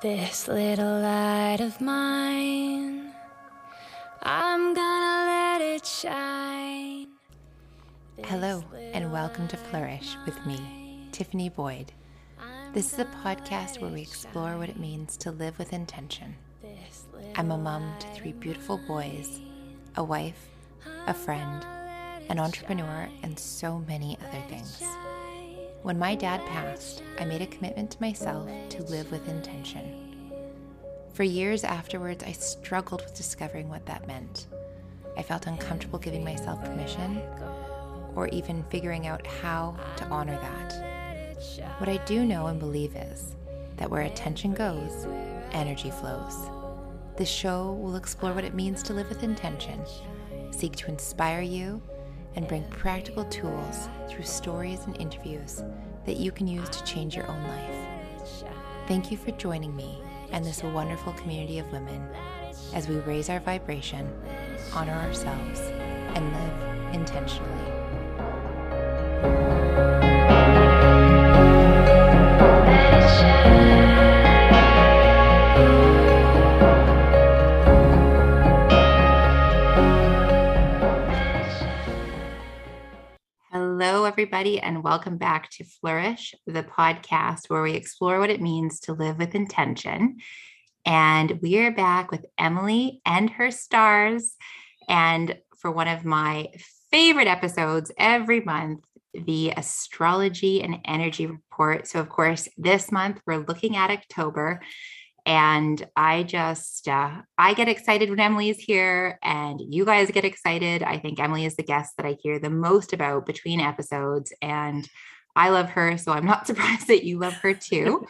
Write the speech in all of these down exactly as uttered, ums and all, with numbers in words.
This little light of mine, I'm gonna let it shine. Hello, and welcome to Flourish with me, Tiffany Boyd. This is a podcast where we explore what it means to live with intention. I'm a mom to three beautiful boys, a wife, a friend, an entrepreneur, and so many other things. When my dad passed, I made a commitment to myself to live with intention. For years afterwards, I struggled with discovering what that meant. I felt uncomfortable giving myself permission or even figuring out how to honor that. What I do know and believe is that where attention goes, energy flows. This show will explore what it means to live with intention, seek to inspire you, and bring practical tools through stories and interviews that you can use to change your own life. Thank you for joining me and this wonderful community of women as we raise our vibration, honor ourselves, and live intentionally. Everybody, and welcome back to Flourish, the podcast where we explore what it means to live with intention. And we are back with Emily and Her Stars. And for one of my favorite episodes every month, the astrology and energy report. So, of course, this month we're looking at October. And I just, uh, I get excited when Emily's here and you guys get excited. I think Emily is the guest that I hear the most about between episodes, and I love her. So I'm not surprised that you love her too.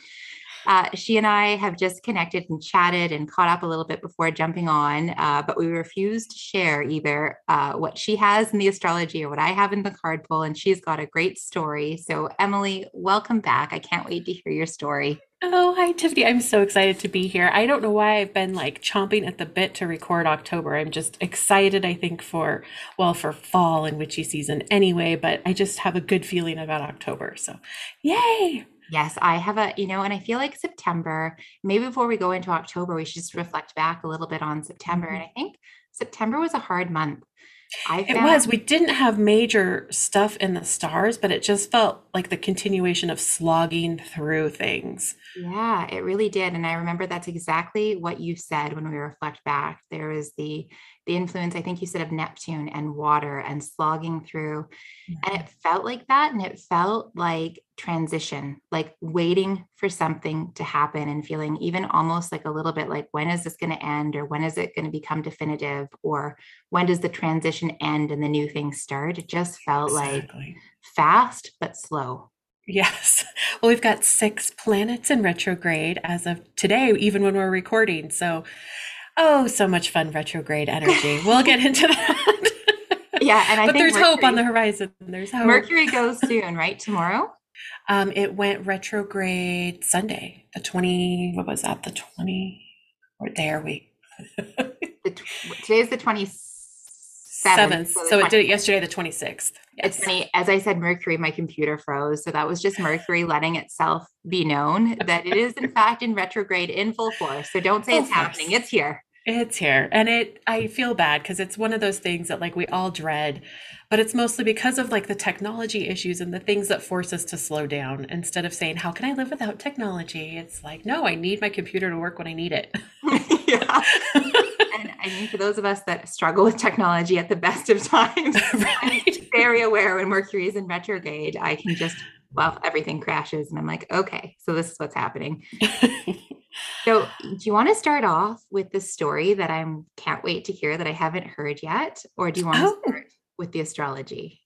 Uh, she and I have just connected and chatted and caught up a little bit before jumping on, uh, but we refuse to share either uh, what she has in the astrology or what I have in the card pull. And she's got a great story. So Emily, welcome back. I can't wait to hear your story. Oh, hi, Tiffany. I'm so excited to be here. I don't know why I've been like chomping at the bit to record October. I'm just excited, I think, for, well, for fall and witchy season anyway, but I just have a good feeling about October. So yay. Yes, I have a, you know, and I feel like September, maybe before we go into October, we should just reflect back a little bit on September. Mm-hmm. And I think September was a hard month. I found- it was. We didn't have major stuff in the stars, but it just felt like the continuation of slogging through things. Yeah, it really did. And I remember that's exactly what you said when we reflect back. There was the the influence, I think you said, of Neptune and water and slogging through. Mm-hmm. And it felt like that. And it felt like transition, like waiting for something to happen and feeling even almost like a little bit like, when is this going to end? Or when is it going to become definitive? Or when does the transition end and the new thing start? It just felt exactly. Like fast, but slow. Yes. Well, we've got six planets in retrograde as of today, even when we're recording. So, oh, so much fun retrograde energy. We'll get into that. Yeah. And I but think there's Mercury, hope on the horizon. There's hope. Mercury goes soon, right? Tomorrow? Um, it went retrograde Sunday, the twenty, what was that? The twenty, or there we, the tw- today's the twenty-sixth. Seventh. So, so it did it yesterday, the twenty-sixth. Yes. It's funny. As I said, Mercury, my computer froze. So that was just Mercury letting itself be known that it is in fact in retrograde in full force. So don't say full it's force. Happening. It's here. It's here. And it, I feel bad because it's one of those things that like we all dread, but it's mostly because of like the technology issues and the things that force us to slow down instead of saying, how can I live without technology? It's like, no, I need my computer to work when I need it. Yeah. And I mean, for those of us that struggle with technology at the best of times, right. I'm very aware when Mercury is in retrograde, I can just, well, everything crashes and I'm like, okay, so this is what's happening. So do you want to start off with the story that I can't wait to hear that I haven't heard yet? Or do you want oh. to start with the astrology?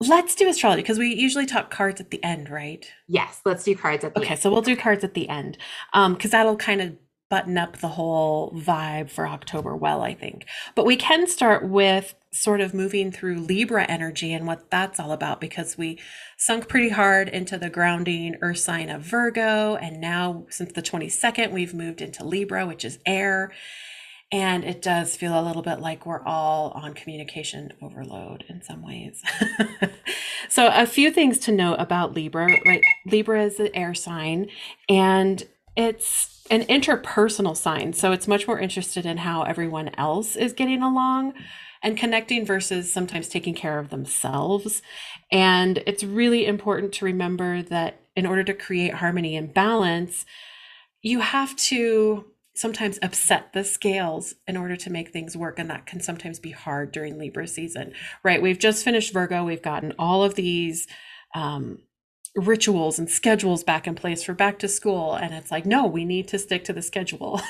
Let's do astrology because we usually talk cards at the end, right? Yes. Let's do cards at the okay, end. Okay. So we'll do cards at the end um, because that'll kind of button up the whole vibe for October well, I think. But we can start with sort of moving through Libra energy and what that's all about, because we sunk pretty hard into the grounding earth sign of Virgo. And now since the twenty-second, we've moved into Libra, which is air. And it does feel a little bit like we're all on communication overload in some ways. So a few things to note about Libra, right? Libra is the air sign, and It's an interpersonal sign, so it's much more interested in how everyone else is getting along and connecting versus sometimes taking care of themselves. And it's really important to remember that in order to create harmony and balance, you have to sometimes upset the scales in order to make things work. And that can sometimes be hard during Libra season, right? We've just finished Virgo. We've gotten all of these um, rituals and schedules back in place for back to school. And it's like, no, we need to stick to the schedule.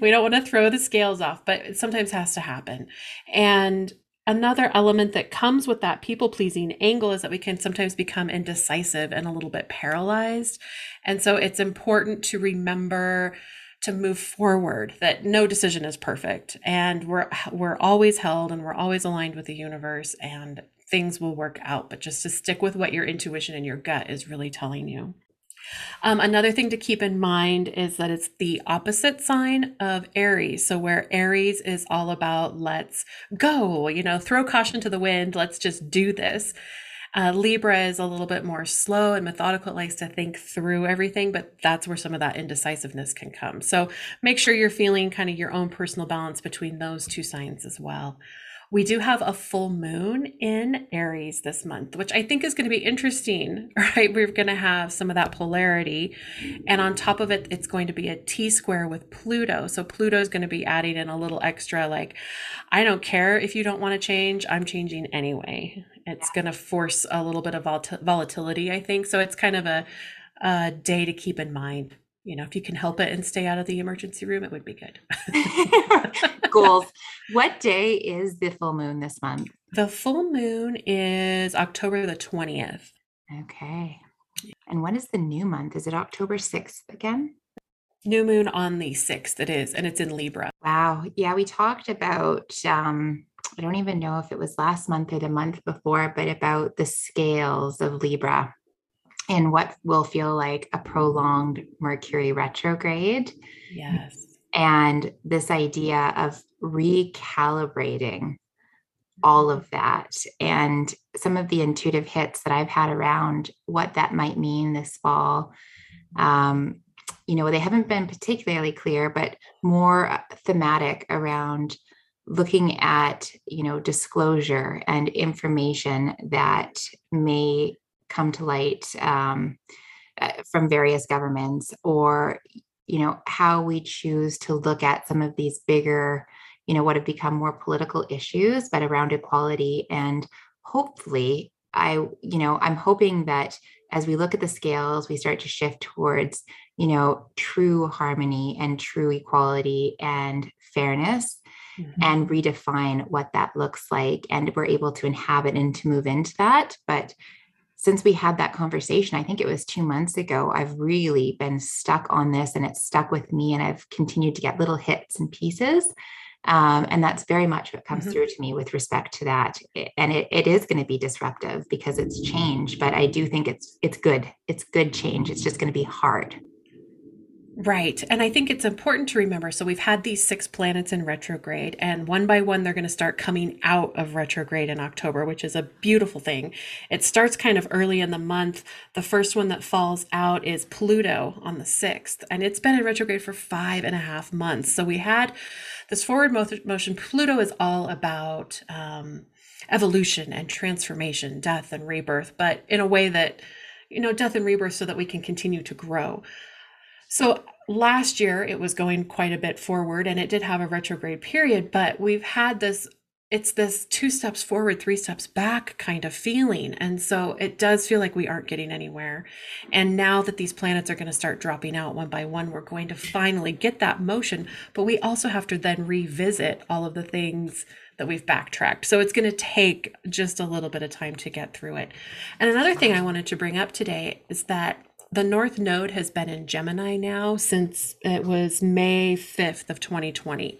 We don't want to throw the scales off, but it sometimes has to happen. And another element that comes with that people-pleasing angle is that we can sometimes become indecisive and a little bit paralyzed. And so it's important to remember to move forward, that no decision is perfect, and we're we're always held and we're always aligned with the universe, and things will work out. But just to stick with what your intuition and your gut is really telling you. Um, another thing to keep in mind is that it's the opposite sign of Aries. So where Aries is all about, let's go, you know, throw caution to the wind, let's just do this. Uh, Libra is a little bit more slow and methodical. It likes to think through everything, but that's where some of that indecisiveness can come. So make sure you're feeling kind of your own personal balance between those two signs as well. We do have a full moon in Aries this month, which I think is going to be interesting, right? We're going to have some of that polarity. And on top of it, it's going to be a T-square with Pluto. So Pluto is going to be adding in a little extra, like, I don't care if you don't want to change, I'm changing anyway. It's going to force a little bit of vol volatility, I think. So it's kind of a, a day to keep in mind. You know, if you can help it and stay out of the emergency room, it would be good. Goals. What day is the full moon this month? The full moon is October the twentieth. Okay. And when is the new month? Is it October sixth again? New moon on the sixth it is, and it's in Libra. Wow. Yeah, we talked about, um, I don't even know if it was last month or the month before, but about the scales of Libra. And what will feel like a prolonged Mercury retrograde. Yes. And this idea of recalibrating all of that, and some of the intuitive hits that I've had around what that might mean this fall. Um, you know, they haven't been particularly clear, but more thematic around looking at, you know, disclosure and information that may come to light um, uh, from various governments, or, you know, how we choose to look at some of these bigger, you know, what have become more political issues, but around equality. And hopefully I, you know, I'm hoping that as we look at the scales, we start to shift towards, you know, true harmony and true equality and fairness. Mm-hmm. And redefine what that looks like. And we're able to inhabit and to move into that. But since we had that conversation, I think it was two months ago, I've really been stuck on this, and it's stuck with me, and I've continued to get little hits and pieces. Um, and that's very much what comes mm-hmm. through to me with respect to that. And it, it is going to be disruptive because it's change, but I do think it's, it's good. It's good change. It's just going to be hard. Right. And I think it's important to remember. So we've had these six planets in retrograde, and one by one, they're going to start coming out of retrograde in October, which is a beautiful thing. It starts kind of early in the month. The first one that falls out is Pluto on the sixth, and it's been in retrograde for five and a half months. So we had this forward motion. Pluto is all about um, evolution and transformation, death and rebirth, but in a way that, you know, death and rebirth so that we can continue to grow. So last year it was going quite a bit forward, and it did have a retrograde period, but we've had this, it's this two steps forward, three steps back kind of feeling. And so it does feel like we aren't getting anywhere. And now that these planets are going to start dropping out one by one, we're going to finally get that motion, but we also have to then revisit all of the things that we've backtracked. So it's going to take just a little bit of time to get through it. And another thing I wanted to bring up today is that the North Node has been in Gemini now since it was May fifth of twenty twenty.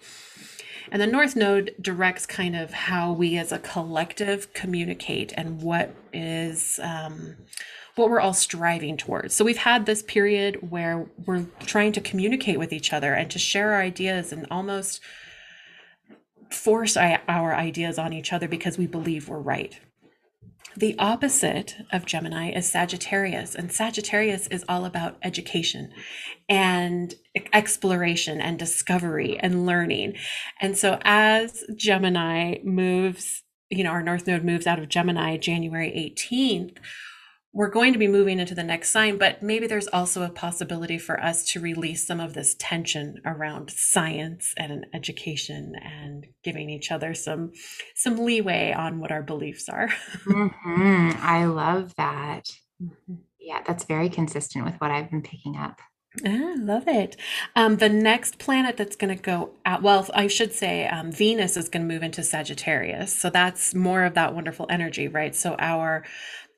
And the North Node directs kind of how we as a collective communicate and what is um, what we're all striving towards. So we've had this period where we're trying to communicate with each other and to share our ideas and almost force our ideas on each other because we believe we're right. The opposite of Gemini is Sagittarius, and Sagittarius is all about education and exploration and discovery and learning. And so as Gemini moves, you know, our North Node moves out of Gemini January eighteenth, we're going to be moving into the next sign, but maybe there's also a possibility for us to release some of this tension around science and education and giving each other some some leeway on what our beliefs are. Mm-hmm. I love that. Mm-hmm. Yeah, that's very consistent with what I've been picking up. I love it. Um, the next planet that's going to go out, well, I should say um, Venus is going to move into Sagittarius. So that's more of that wonderful energy, right? So our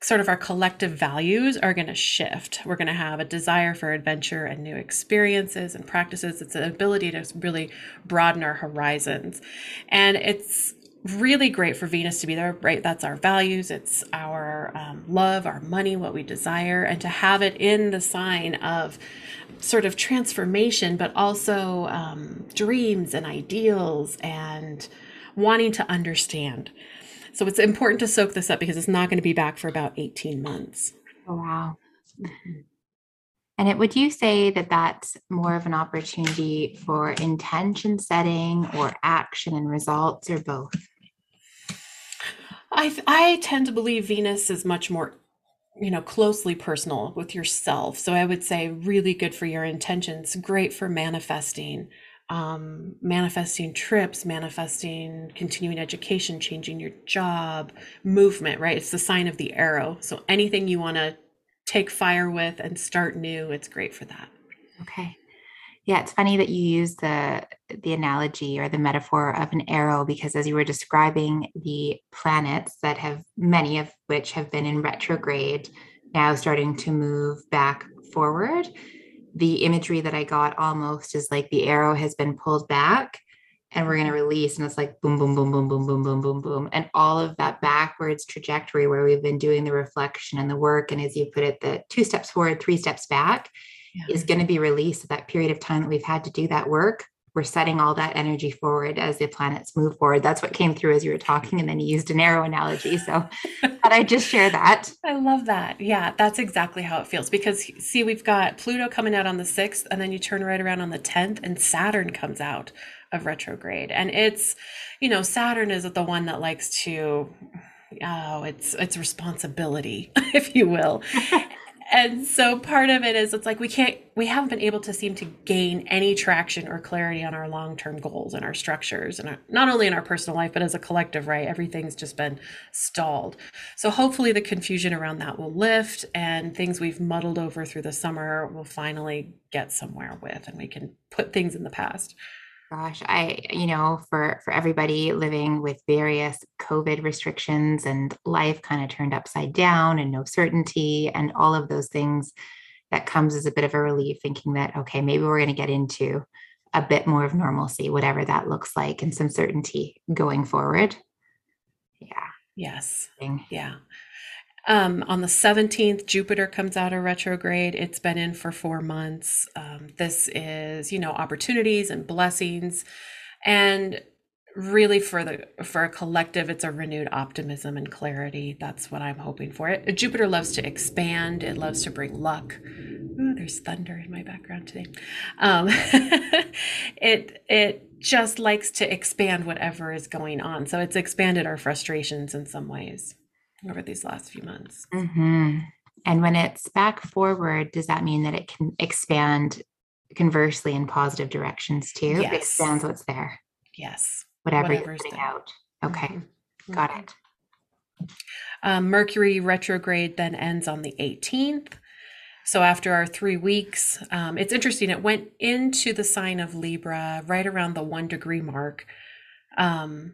sort of our collective values are going to shift. We're going to have a desire for adventure and new experiences and practices. It's an ability to really broaden our horizons. And it's really great for Venus to be there, right? That's our values. It's our um, love, our money, what we desire, and to have it in the sign of sort of transformation, but also um, dreams and ideals and wanting to understand. So it's important to soak this up because it's not going to be back for about eighteen months. Oh, wow. And it, would you say that that's more of an opportunity for intention setting or action and results, or both? I I tend to believe Venus is much more, you know, closely personal with yourself. So I would say really good for your intentions, great for manifesting, um, manifesting trips, manifesting continuing education, changing your job, movement, right? It's the sign of the arrow. So anything you want to take fire with and start new, it's great for that. Okay. Yeah. It's funny that you use the, the analogy or the metaphor of an arrow, because as you were describing the planets that have, many of which have been in retrograde, now starting to move back forward, the imagery that I got almost is like the arrow has been pulled back and we're going to release. And it's like boom, boom, boom, boom, boom, boom, boom, boom, boom. And all of that backwards trajectory where we've been doing the reflection and the work. And as you put it, the two steps forward, three steps back, yeah, is going to be released. At that period of time that we've had to do that work, we're setting all that energy forward as the planets move forward. That's what came through as you were talking. And then you used an arrow analogy. So thought I'd just share that. I love that. Yeah, that's exactly how it feels. Because see, we've got Pluto coming out on the sixth, and then you turn right around on the tenth and Saturn comes out of retrograde. And it's, you know, Saturn is the one that likes to, oh, it's, it's responsibility, if you will. And so part of it is, it's like, we can't, we haven't been able to seem to gain any traction or clarity on our long-term goals and our structures, and our, not only in our personal life, but as a collective, right? Everything's just been stalled. So hopefully the confusion around that will lift, and things we've muddled over through the summer will finally get somewhere with, and we can put things in the past. Gosh, I, you know, for, for everybody living with various COVID restrictions and life kind of turned upside down and no certainty and all of those things, that comes as a bit of a relief, thinking that, okay, maybe we're going to get into a bit more of normalcy, whatever that looks like, and some certainty going forward. Yeah. Yes. Yeah. Um, on the seventeenth, Jupiter comes out of retrograde. It's been in for four months. Um, this is, you know, opportunities and blessings, and really for the, for a collective, it's a renewed optimism and clarity. That's what I'm hoping for. It, Jupiter loves to expand. It loves to bring luck. Ooh, there's thunder in my background today. Um, it, it, just likes to expand whatever is going on. So it's expanded our frustrations in some ways over these last few months. Mm-hmm. And when it's back forward, does that mean that it can expand conversely in positive directions too? Yes. It expands what's there. Yes. Whatever Whatever's you're putting there. Out. Okay. Mm-hmm. Got it. Um, Mercury retrograde then ends on the eighteenth. So after our three weeks, um, it's interesting. It went into the sign of Libra right around the one degree mark. Um,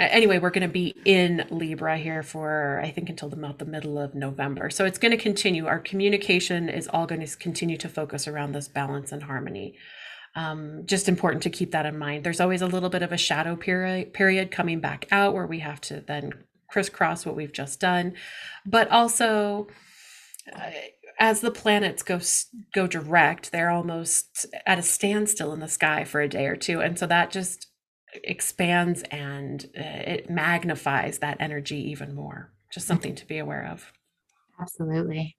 Anyway, we're going to be in Libra here for, I think, until about the middle of November. So it's going to continue. Our communication is all going to continue to focus around this balance and harmony. Um, just important to keep that in mind. There's always a little bit of a shadow period, period coming back out where we have to then crisscross what we've just done. But also, uh, as the planets go go direct, they're almost at a standstill in the sky for a day or two. And so that just expands and uh, it magnifies that energy even more. just something to be aware of. Absolutely.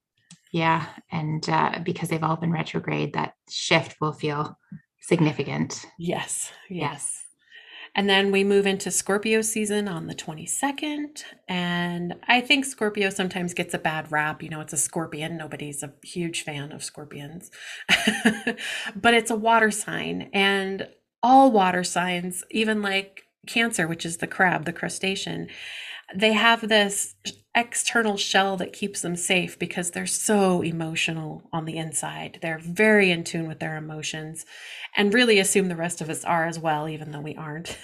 Yeah. And uh, because they've all been retrograde, that shift will feel significant. Yes. Yes. yes. And then we move into Scorpio season on the twenty-second. And I think Scorpio sometimes gets a bad rap. You know, it's a scorpion. Nobody's a huge fan of scorpions, but it's a water sign, and all water signs, even like Cancer, which is the crab, the crustacean, they have this external shell that keeps them safe because they're so emotional on the inside. They're very in tune with their emotions, and really assume the rest of us are as well, even though we aren't.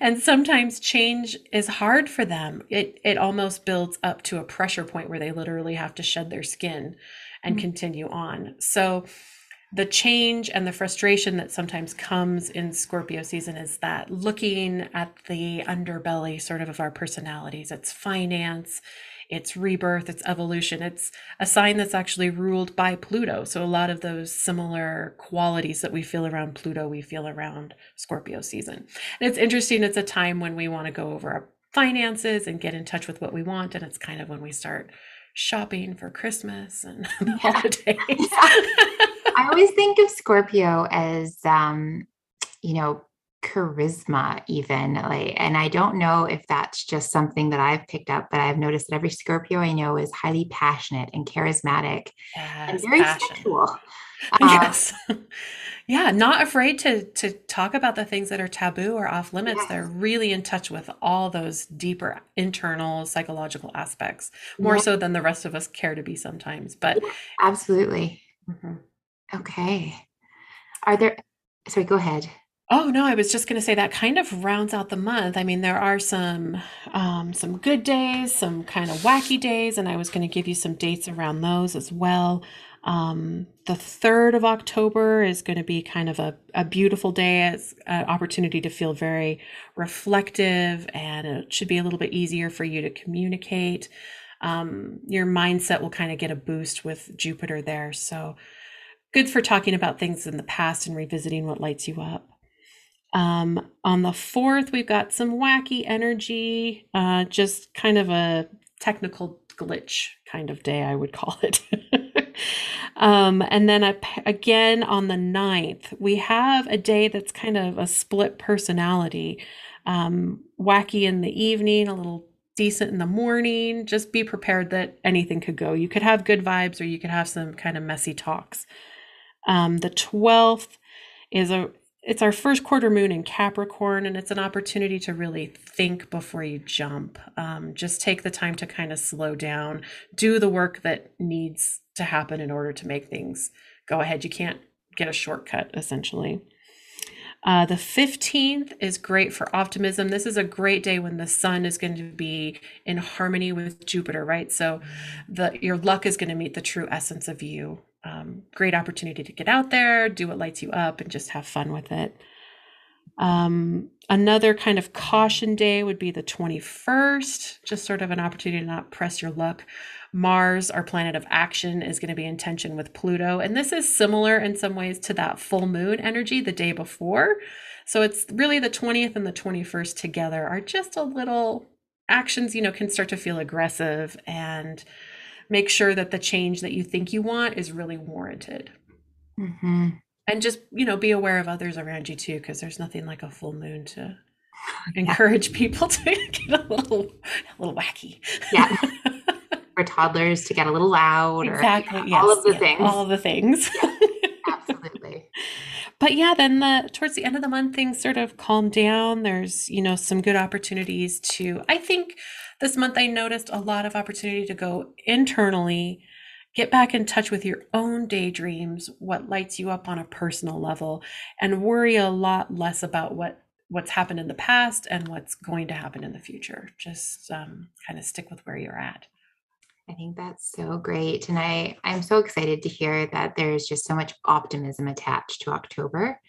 And sometimes change is hard for them. It it almost builds up to a pressure point where they literally have to shed their skin and mm-hmm. continue on. So the change and the frustration that sometimes comes in Scorpio season is that looking at the underbelly sort of of our personalities. It's finance, it's rebirth, it's evolution. It's a sign that's actually ruled by Pluto. So a lot of those similar qualities that we feel around Pluto, we feel around Scorpio season. And it's interesting, it's a time when we want to go over our finances and get in touch with what we want. And it's kind of when we start shopping for Christmas and the yeah. holidays. Yeah. I always think of Scorpio as, um, you know, charisma even, like, and I don't know if that's just something that I've picked up, but I've noticed that every Scorpio I know is highly passionate and charismatic yes, and very passion. sexual. Um, yes. Yeah. Not afraid to, to talk about the things that are taboo or off limits. Yes. They're really in touch with all those deeper internal psychological aspects, more yes. so than the rest of us care to be sometimes, but absolutely. Mm-hmm. Okay. Are there, sorry, go ahead. Oh, no, I was just going to say that kind of rounds out the month. I mean, there are some, um, some good days, some kind of wacky days, and I was going to give you some dates around those as well. Um, the third of October is going to be kind of a, a beautiful day. It's an opportunity to feel very reflective, and it should be a little bit easier for you to communicate. Um, your mindset will kind of get a boost with Jupiter there. So good for talking about things in the past and revisiting what lights you up. Um, on the fourth, we've got some wacky energy, uh, just kind of a technical glitch kind of day, I would call it. um, and then I, again, on the ninth, we have a day that's kind of a split personality, um, wacky in the evening, a little decent in the morning. Just be prepared that anything could go. You could have good vibes, or you could have some kind of messy talks. Um, the twelfth is a, it's our first quarter moon in Capricorn, and it's an opportunity to really think before you jump. Um, just take the time to kind of slow down, do the work that needs to happen in order to make things go ahead. You can't get a shortcut, essentially. Uh, the fifteenth is great for optimism. This is a great day when the sun is going to be in harmony with Jupiter, right? So the, your luck is going to meet the true essence of you. Um, great opportunity to get out there, do what lights you up, and just have fun with it. Um, another kind of caution day would be the twenty-first, just sort of an opportunity to not press your luck. Mars, our planet of action, is going to be in tension with Pluto. And this is similar in some ways to that full moon energy the day before. So it's really the twentieth and the twenty-first together are just a little actions, you know, can start to feel aggressive, and make sure that the change that you think you want is really warranted. Mm-hmm. And just, you know, be aware of others around you too, because there's nothing like a full moon to yeah. encourage people to get a little, a little wacky. Yeah. For toddlers to get a little loud. Exactly. Or, you know, yes. All of the yeah. things. All of the things. Yeah. Absolutely. But yeah, then the towards the end of the month, things sort of calm down. There's, you know, some good opportunities to, I think this month I noticed a lot of opportunity to go internally, get back in touch with your own daydreams, what lights you up on a personal level, and worry a lot less about what what's happened in the past and what's going to happen in the future. Just um, kind of stick with where you're at. I think that's so great. And I, I'm so excited to hear that there's just so much optimism attached to October.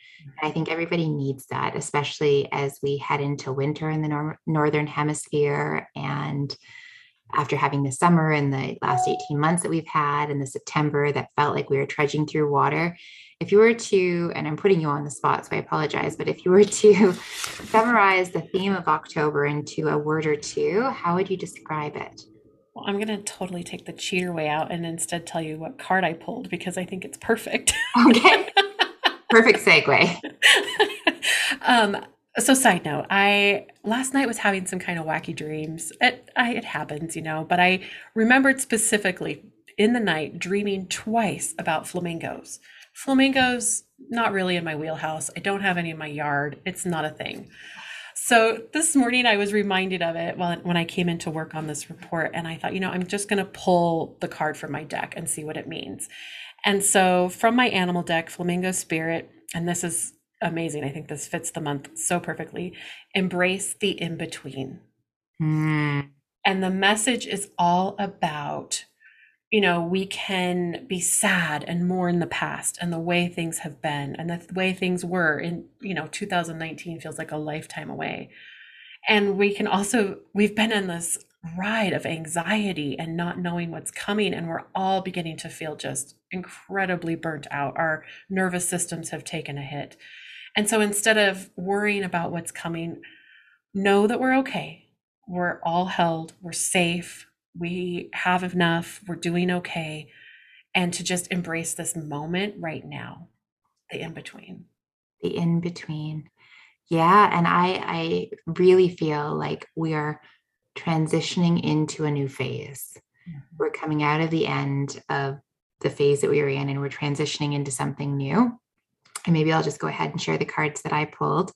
And I think everybody needs that, especially as we head into winter in the nor- Northern Hemisphere. And after having the summer and the last eighteen months that we've had, and the September that felt like we were trudging through water, if you were to, and I'm putting you on the spot, so I apologize, but if you were to summarize the theme of October into a word or two, how would you describe it? Well, I'm going to totally take the cheater way out and instead tell you what card I pulled because I think it's perfect. Okay. Perfect segue. um, so side note, I last night was having some kind of wacky dreams. It, I, it happens, you know, but I remembered specifically in the night dreaming twice about flamingos. Flamingos, not really in my wheelhouse. I don't have any in my yard. It's not a thing. So this morning I was reminded of it when I came in to work on this report, and I thought, you know, I'm just going to pull the card from my deck and see what it means. And so from my animal deck, Flamingo Spirit, and this is amazing. I think this fits the month so perfectly. Embrace the in-between. Mm. And the message is all about, you know, we can be sad and mourn the past and the way things have been and the way things were in, you know, two thousand nineteen feels like a lifetime away. And we can also, we've been in this ride of anxiety and not knowing what's coming. And we're all beginning to feel just incredibly burnt out. Our nervous systems have taken a hit. And so instead of worrying about what's coming, know that we're okay. We're all held, we're safe. We have enough, we're doing okay. And to just embrace this moment right now, the in-between. The in-between. Yeah. And I, I really feel like we are transitioning into a new phase. Mm-hmm. We're coming out of the end of the phase that we were in, and we're transitioning into something new. And maybe I'll just go ahead and share the cards that I pulled.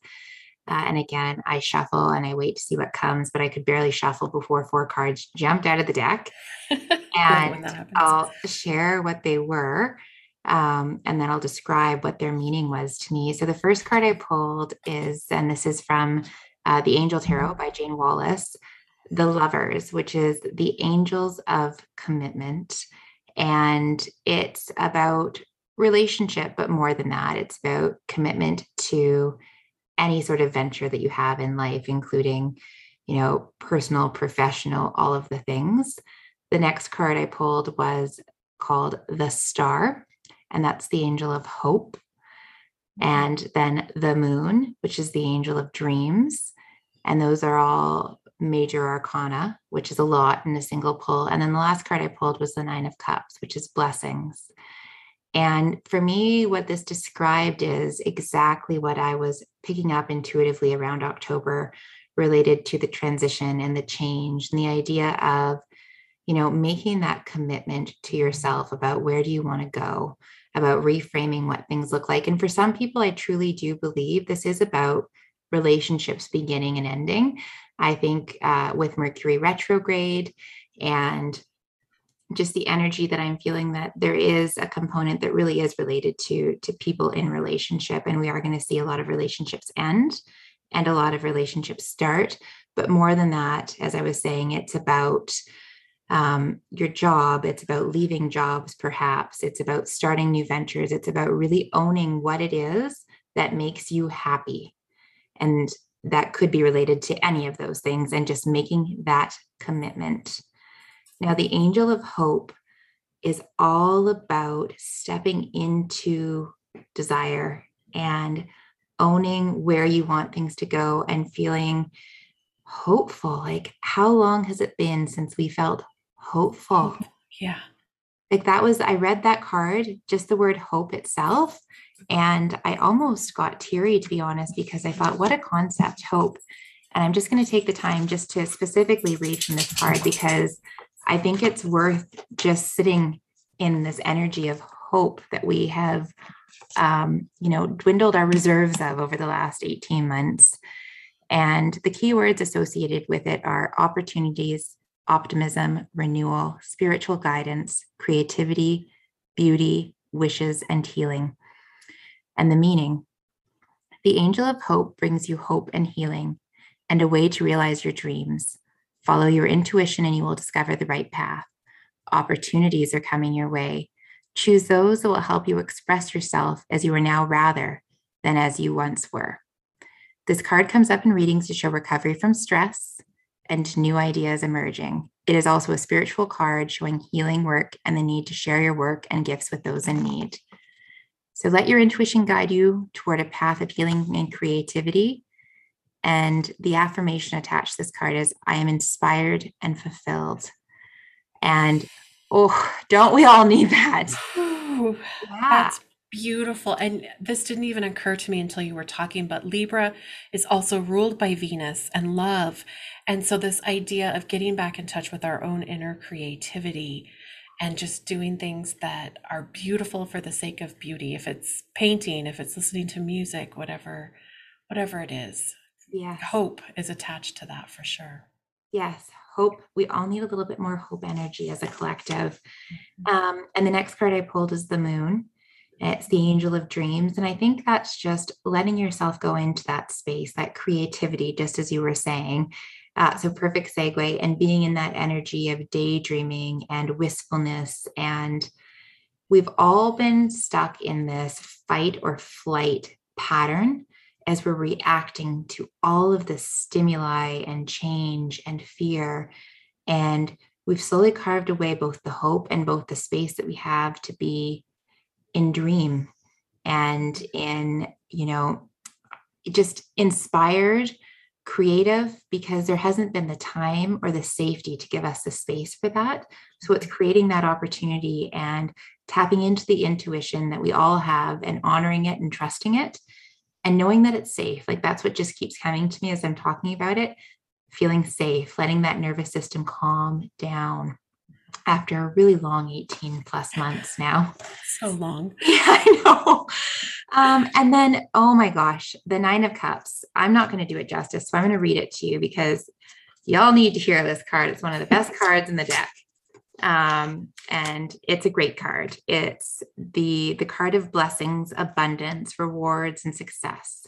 Uh, and again, I shuffle and I wait to see what comes, but I could barely shuffle before four cards jumped out of the deck. And yeah, I'll share what they were. Um, and then I'll describe what their meaning was to me. So the first card I pulled is, and this is from uh, the Angel Tarot by Jane Wallace, the Lovers, which is the angels of commitment. And it's about relationship, but more than that, it's about commitment to any sort of venture that you have in life, including, you know, personal, professional, all of the things. The next card I pulled was called the Star, and that's the angel of hope. And then the Moon, which is the angel of dreams. And those are all major arcana, which is a lot in a single pull. And then the last card I pulled was the Nine of Cups, which is blessings. And for me, what this described is exactly what I was picking up intuitively around October related to the transition and the change and the idea of, you know, making that commitment to yourself about where do you want to go, about reframing what things look like. And for some people, I truly do believe this is about relationships beginning and ending. I think uh, with Mercury retrograde and just the energy that I'm feeling, that there is a component that really is related to, to people in relationship. And we are going to see a lot of relationships end and a lot of relationships start. But more than that, as I was saying, it's about um, your job. It's about leaving jobs, perhaps. It's about starting new ventures. It's about really owning what it is that makes you happy. And that could be related to any of those things and just making that commitment. Now, the angel of hope is all about stepping into desire and owning where you want things to go and feeling hopeful. Like, how long has it been since we felt hopeful? Yeah. Like that was, I read that card, just the word hope itself. And I almost got teary, to be honest, because I thought, what a concept, hope. And I'm just going to take the time just to specifically read from this card because I think it's worth just sitting in this energy of hope that we have, um, you know, dwindled our reserves of over the last eighteen months. And the keywords associated with it are opportunities, optimism, renewal, spiritual guidance, creativity, beauty, wishes, and healing. And the meaning, the angel of hope brings you hope and healing and a way to realize your dreams. Follow your intuition and you will discover the right path. Opportunities are coming your way. Choose those that will help you express yourself as you are now rather than as you once were. This card comes up in readings to show recovery from stress and new ideas emerging. It is also a spiritual card showing healing work and the need to share your work and gifts with those in need. So let your intuition guide you toward a path of healing and creativity. And the affirmation attached to this card is, I am inspired and fulfilled. And oh, don't we all need that? Ooh, yeah. That's beautiful. And this didn't even occur to me until you were talking, but Libra is also ruled by Venus and love. And so this idea of getting back in touch with our own inner creativity and just doing things that are beautiful for the sake of beauty, if it's painting, if it's listening to music, whatever, whatever it is. Yes. Hope is attached to that for sure. Yes. Hope. We all need a little bit more hope energy as a collective. Mm-hmm. Um, and the next card I pulled is the moon. It's the angel of dreams. And I think that's just letting yourself go into that space, that creativity, just as you were saying. Uh, so perfect segue, and being in that energy of daydreaming and wistfulness. And we've all been stuck in this fight or flight pattern as we're reacting to all of the stimuli and change and fear. And we've slowly carved away both the hope and both the space that we have to be in dream and in, you know, just inspired, creative, because there hasn't been the time or the safety to give us the space for that. So it's creating that opportunity and tapping into the intuition that we all have and honoring it and trusting it and knowing that it's safe. Like, that's what just keeps coming to me as I'm talking about it, feeling safe, letting that nervous system calm down after a really long eighteen plus months now. So long. Yeah, I know. Um, and then, oh my gosh, the Nine of Cups. I'm not going to do it justice, so I'm going to read it to you because y'all need to hear this card. It's one of the best cards in the deck. Um, and it's a great card. It's the, the card of blessings, abundance, rewards, and success.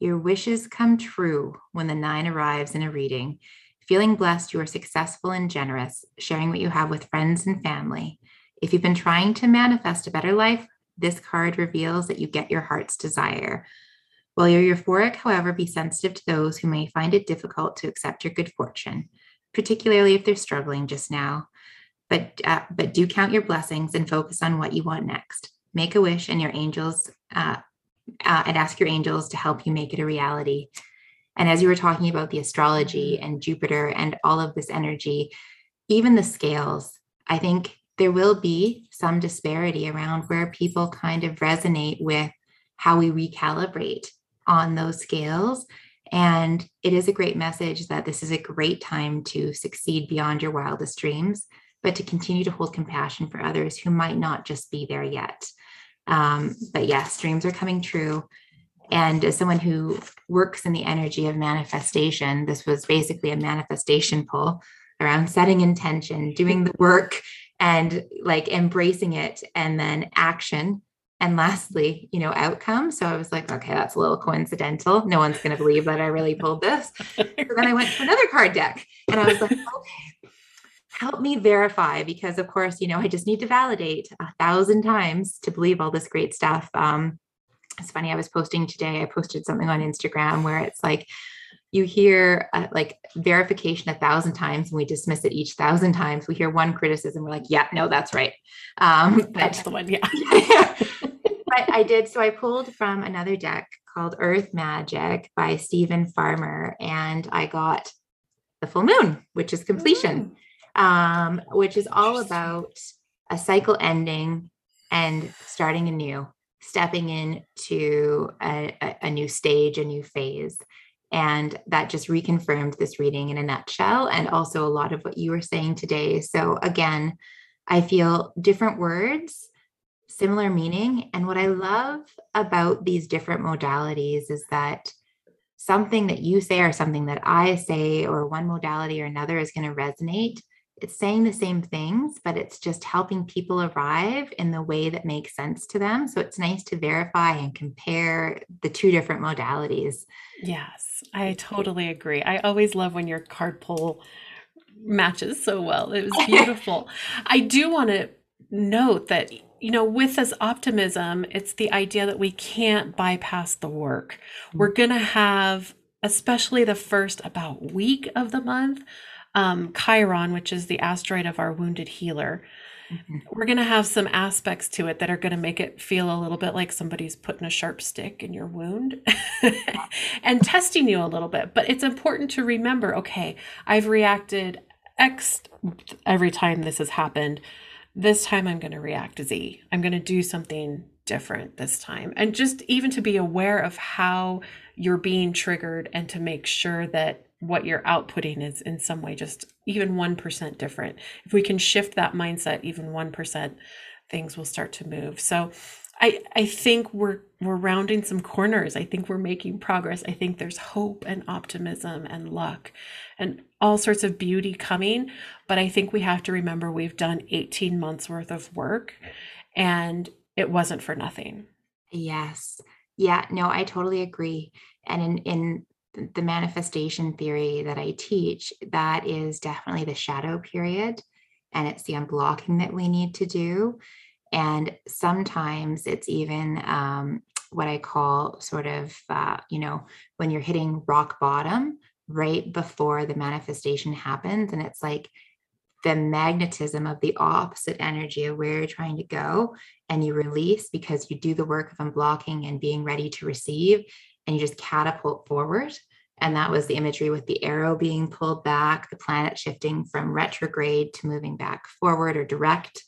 Your wishes come true when the nine arrives in a reading. Feeling blessed, you are successful and generous, sharing what you have with friends and family. If you've been trying to manifest a better life, this card reveals that you get your heart's desire. While you're euphoric, however, be sensitive to those who may find it difficult to accept your good fortune, particularly if they're struggling just now. But uh, but do count your blessings and focus on what you want next. Make a wish and your angels uh, uh, and ask your angels to help you make it a reality. And as you were talking about the astrology and Jupiter and all of this energy, even the scales, I think there will be some disparity around where people kind of resonate with how we recalibrate on those scales. And it is a great message that this is a great time to succeed beyond your wildest dreams, but to continue to hold compassion for others who might not just be there yet. Um, but yes, dreams are coming true. And as someone who works in the energy of manifestation, this was basically a manifestation pull around setting intention, doing the work, and like embracing it, and then action. And lastly, you know, outcome. So I was like, okay, that's a little coincidental. No one's going to believe that I really pulled this. So then I went to another card deck and I was like, okay, help me verify, because of course, you know, I just need to validate a thousand times to believe all this great stuff. Um, it's funny. I was posting today, I posted something on Instagram where it's like, you hear uh, like verification a thousand times and we dismiss it each thousand times. We hear one criticism. We're like, yeah, no, that's right. Um, but, that's the one, yeah. yeah. But I did. So I pulled from another deck called Earth Magic by Stephen Farmer, and I got the full moon, which is completion, mm-hmm. um, which is all about a cycle ending and starting anew, stepping into a, a, a new stage, a new phase. And that just reconfirmed this reading in a nutshell, and also a lot of what you were saying today. So again, I feel different words, similar meaning. And what I love about these different modalities is that something that you say or something that I say or one modality or another is going to resonate. It's saying the same things, but it's just helping people arrive in the way that makes sense to them. So it's nice to verify and compare the two different modalities. Yes, I totally agree. I always love when your card pull matches so well. It was beautiful. I do want to note that, you know, with this optimism, it's the idea that we can't bypass the work. We're going to have, especially the first about week of the month, Um, Chiron, which is the asteroid of our wounded healer. Mm-hmm. We're going to have some aspects to it that are going to make it feel a little bit like somebody's putting a sharp stick in your wound and testing you a little bit. But it's important to remember, okay, I've reacted X every time this has happened. This time I'm going to react Z. I'm going to do something different this time. And just even to be aware of how you're being triggered and to make sure that what you're outputting is in some way just even one percent different. If we can shift that mindset even one percent, things will start to move. So I, I think we're we're rounding some corners. I think we're making progress. I think there's hope and optimism and luck and all sorts of beauty coming. But I think we have to remember we've done eighteen months worth of work and it wasn't for nothing. Yes. Yeah, no, I totally agree. And in, in the manifestation theory that I teach, that is definitely the shadow period. And it's the unblocking that we need to do. And sometimes it's even um, what I call sort of, uh, you know, when you're hitting rock bottom right before the manifestation happens. And it's like the magnetism of the opposite energy of where you're trying to go, and you release because you do the work of unblocking and being ready to receive, and you just catapult forward. And that was the imagery with the arrow being pulled back, the planet shifting from retrograde to moving back forward or direct.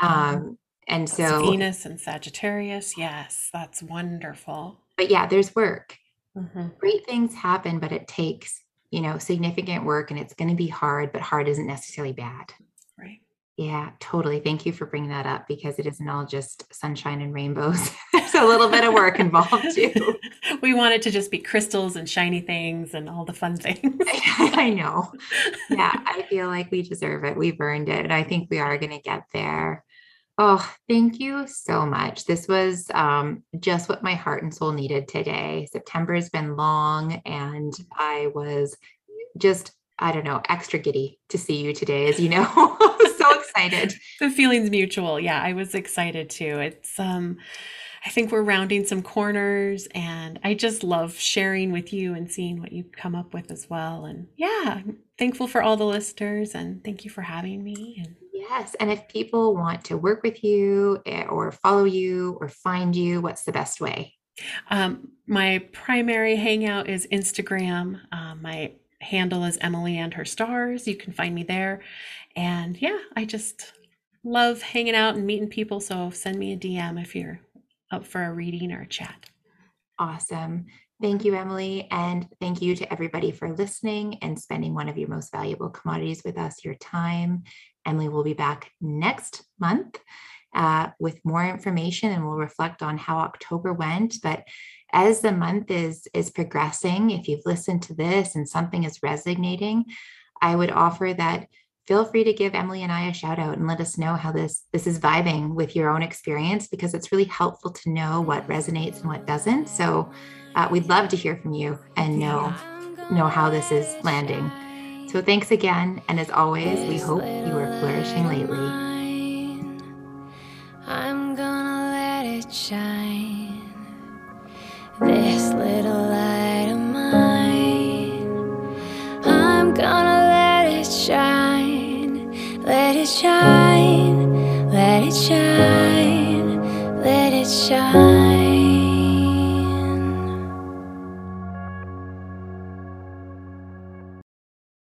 Um, and that's so Venus and Sagittarius. Yes, that's wonderful. But yeah, there's work. Mm-hmm. Great things happen, but it takes, you know, significant work, and it's going to be hard, but hard isn't necessarily bad. Right. Yeah, totally. Thank you for bringing that up, because it isn't all just sunshine and rainbows. There's a little bit of work involved too. We want it to just be crystals and shiny things and all the fun things. I know. Yeah, I feel like we deserve it. We've earned it. And I think we are going to get there. Oh, thank you so much. This was um, just what my heart and soul needed today. September has been long, and I was just, I don't know, extra giddy to see you today, as you know. Excited. The feeling's mutual. Yeah, I was excited too. It's um I think we're rounding some corners, and I just love sharing with you and seeing what you come up with as well. And yeah, I'm thankful for all the listeners, and thank you for having me. And yes, and if people want to work with you or follow you or find you, what's the best way? Um my primary hangout is Instagram. Um my handle is Emily and Her Stars. You can find me there. And yeah, I just love hanging out and meeting people. So send me a D M if you're up for a reading or a chat. Awesome. Thank you, Emily. And thank you to everybody for listening and spending one of your most valuable commodities with us, your time. Emily will be back next month uh, with more information, and we'll reflect on how October went. But as the month is, is progressing, if you've listened to this and something is resonating, I would offer that feel free to give Emily and I a shout out and let us know how this, this is vibing with your own experience, because it's really helpful to know what resonates and what doesn't. So uh, we'd love to hear from you and know, know how this is landing. So thanks again. And as always, we hope you are flourishing lately. I'm gonna let it shine. This little light of mine, I'm gonna let it shine, let it shine, let it shine, let it shine.